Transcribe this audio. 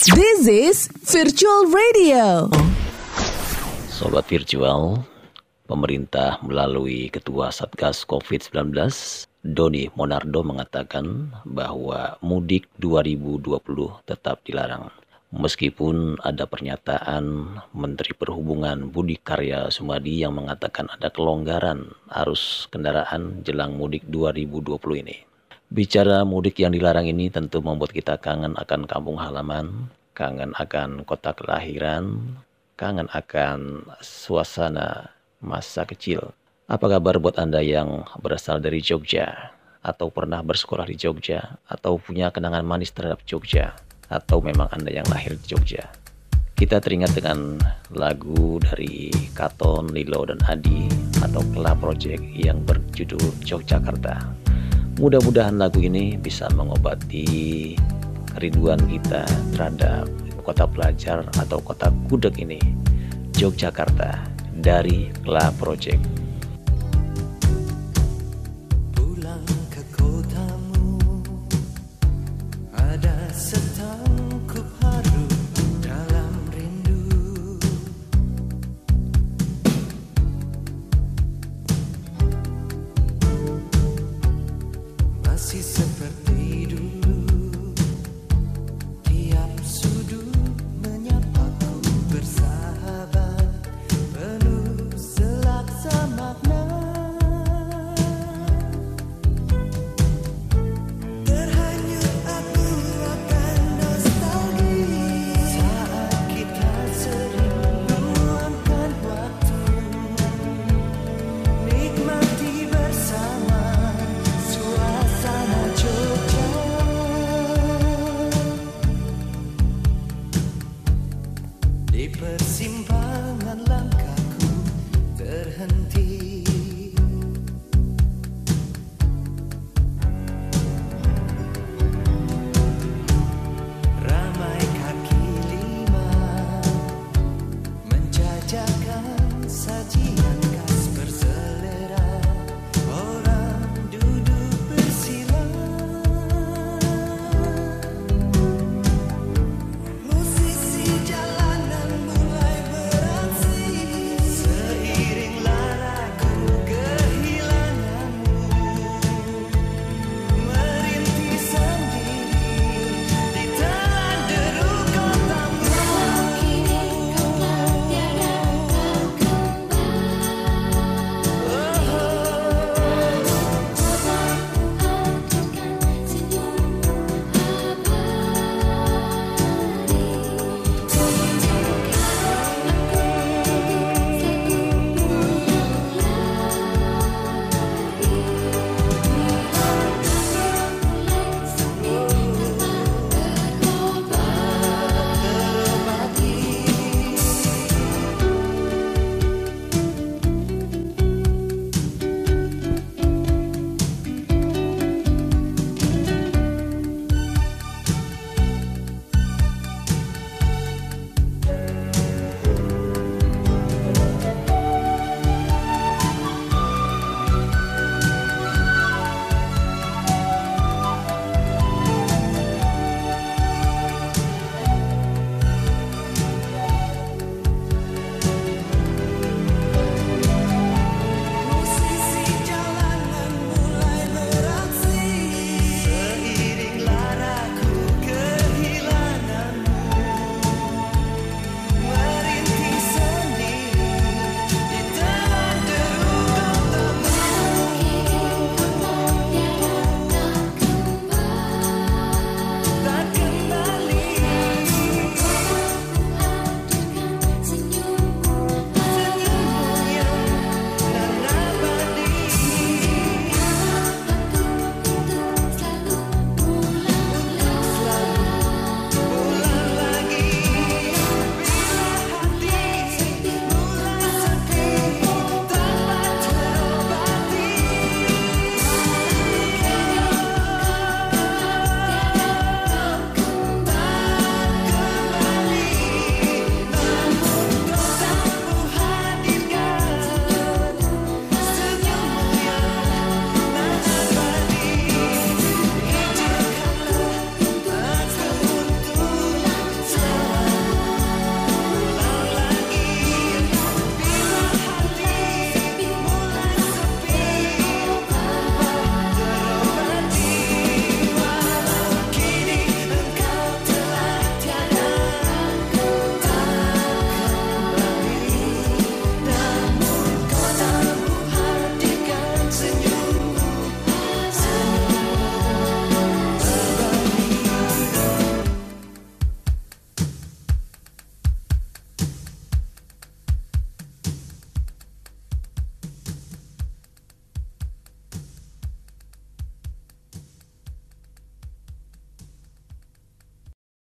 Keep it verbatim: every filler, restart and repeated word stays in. This is Virtual Radio. Sobat Virtual, pemerintah melalui Ketua Satgas covid sembilan belas, Doni Monardo, mengatakan bahwa mudik dua ribu dua puluh tetap dilarang. Meskipun ada pernyataan Menteri Perhubungan Budi Karya Sumadi yang mengatakan ada kelonggaran arus kendaraan jelang mudik dua ribu dua puluh ini. Bicara mudik yang dilarang ini tentu membuat kita kangen akan kampung halaman, kangen akan kota kelahiran, kangen akan suasana masa kecil. Apa kabar buat Anda yang berasal dari Jogja, atau pernah bersekolah di Jogja, atau punya kenangan manis terhadap Jogja, atau memang Anda yang lahir di Jogja? Kita teringat dengan lagu dari Katon, Lilo, dan Adi atau KLa Project yang berjudul Yogyakarta. Mudah-mudahan lagu ini bisa mengobati kerinduan kita terhadap kota pelajar atau kota gudeg ini, Yogyakarta, dari KLa Project. Pulang ke kotamu, ada setahun.